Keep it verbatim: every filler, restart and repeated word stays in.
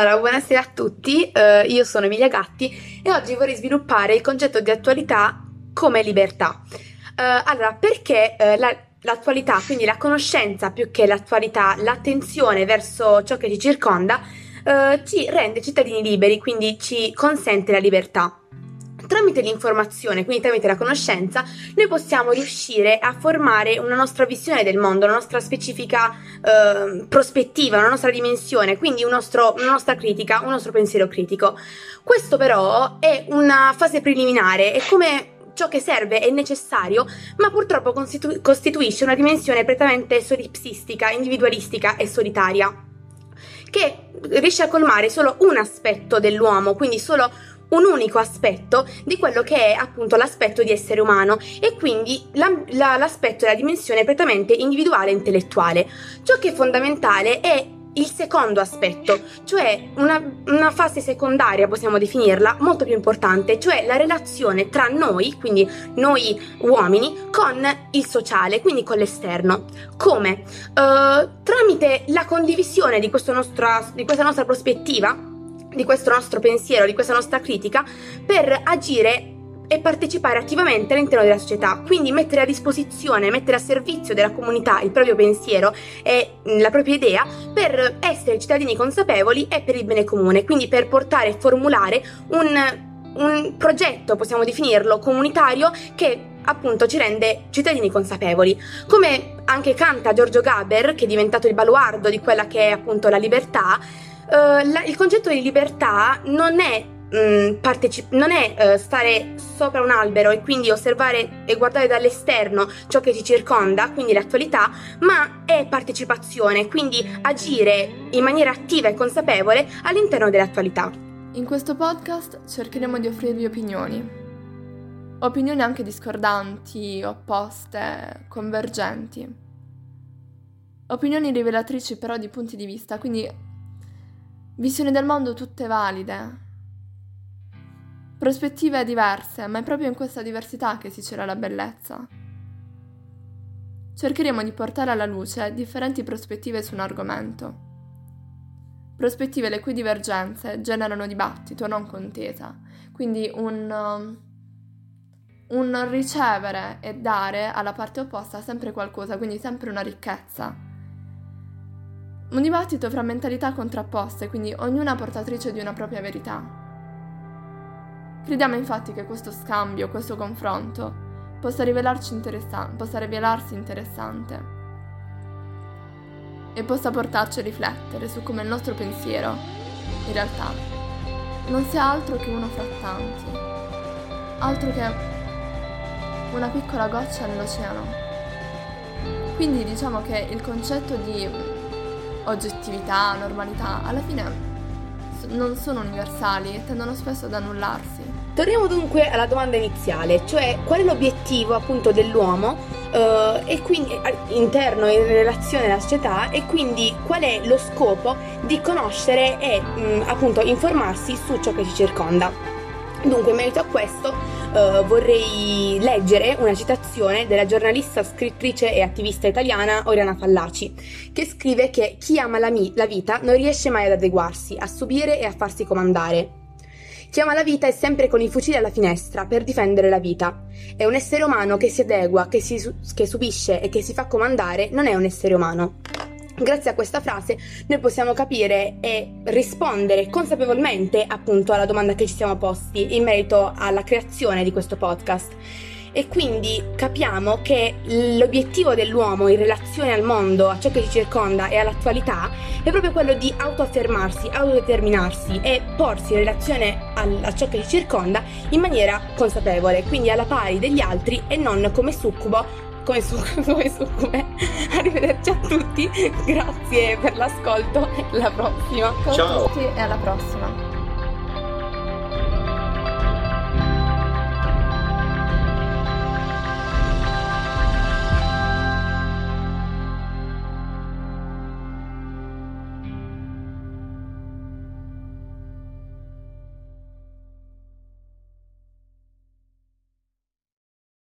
Allora, buonasera a tutti, uh, io sono Emilia Gatti e oggi vorrei sviluppare il concetto di attualità come libertà. Uh, allora, perché uh, la, l'attualità, quindi la conoscenza più che l'attualità, l'attenzione verso ciò che ci circonda, uh, ci rende cittadini liberi, quindi ci consente la libertà. Tramite l'informazione, quindi tramite la conoscenza, noi possiamo riuscire a formare una nostra visione del mondo, una nostra specifica eh, prospettiva, una nostra dimensione, quindi un nostro, una nostra critica, un nostro pensiero critico. Questo però è una fase preliminare, è come ciò che serve, è necessario, ma purtroppo costitu- costituisce una dimensione prettamente solipsistica, individualistica e solitaria, che riesce a colmare solo un aspetto dell'uomo, quindi solo un unico aspetto di quello che è appunto l'aspetto di essere umano, e quindi la, la, l'aspetto della dimensione prettamente individuale e intellettuale. Ciò che è fondamentale è il secondo aspetto, cioè una, una fase secondaria, possiamo definirla, molto più importante, cioè la relazione tra noi, quindi noi uomini, con il sociale, quindi con l'esterno. Come? Uh, tramite la condivisione di, questo nostro, di questa nostra prospettiva, di questo nostro pensiero, di questa nostra critica, per agire e partecipare attivamente all'interno della società, quindi mettere a disposizione, mettere a servizio della comunità il proprio pensiero e la propria idea per essere cittadini consapevoli e per il bene comune, quindi per portare e formulare un, un progetto, possiamo definirlo, comunitario, che appunto ci rende cittadini consapevoli. Come anche canta Giorgio Gaber, che è diventato il baluardo di quella che è appunto la libertà, Uh, la, il concetto di libertà non è, mh, partecip- non è uh, stare sopra un albero e quindi osservare e guardare dall'esterno ciò che ci circonda, quindi l'attualità, ma è partecipazione, quindi agire in maniera attiva e consapevole all'interno dell'attualità. In questo podcast cercheremo di offrirvi opinioni, opinioni anche discordanti, opposte, convergenti, opinioni rivelatrici però di punti di vista, quindi visioni del mondo tutte valide, prospettive diverse, ma è proprio in questa diversità che si cela la bellezza. Cercheremo di portare alla luce differenti prospettive su un argomento, prospettive le cui divergenze generano dibattito, non contesa, quindi un, un ricevere e dare alla parte opposta sempre qualcosa, quindi sempre una ricchezza. Un dibattito fra mentalità contrapposte, quindi ognuna portatrice di una propria verità. Crediamo infatti che questo scambio, questo confronto, possa rivelarci interessan- possa rivelarsi interessante e possa portarci a riflettere su come il nostro pensiero, in realtà, non sia altro che uno fra tanti, altro che una piccola goccia nell'oceano. Quindi diciamo che il concetto di oggettività, normalità, alla fine non sono universali e tendono spesso ad annullarsi. Torniamo dunque alla domanda iniziale, cioè qual è l'obiettivo appunto dell'uomo eh, e quindi interno in relazione alla società, e quindi qual è lo scopo di conoscere e mh, appunto informarsi su ciò che ci circonda. Dunque, in merito a questo eh, vorrei leggere una citazione della giornalista, scrittrice e attivista italiana Oriana Fallaci, che scrive che chi ama la, mi- la vita non riesce mai ad adeguarsi, a subire e a farsi comandare. Chi ama la vita è sempre con il fucile alla finestra per difendere la vita. È un essere umano che si adegua, che, si su- che subisce e che si fa comandare, non è un essere umano. Grazie a questa frase noi possiamo capire e rispondere consapevolmente appunto alla domanda che ci siamo posti in merito alla creazione di questo podcast, e quindi capiamo che l'obiettivo dell'uomo in relazione al mondo, a ciò che ci circonda e all'attualità è proprio quello di autoaffermarsi, autodeterminarsi e porsi in relazione a ciò che ci circonda in maniera consapevole, quindi alla pari degli altri e non come succubo. Come su, come su, come. Arrivederci a tutti, grazie per l'ascolto e alla prossima. Ciao a tutti e alla prossima.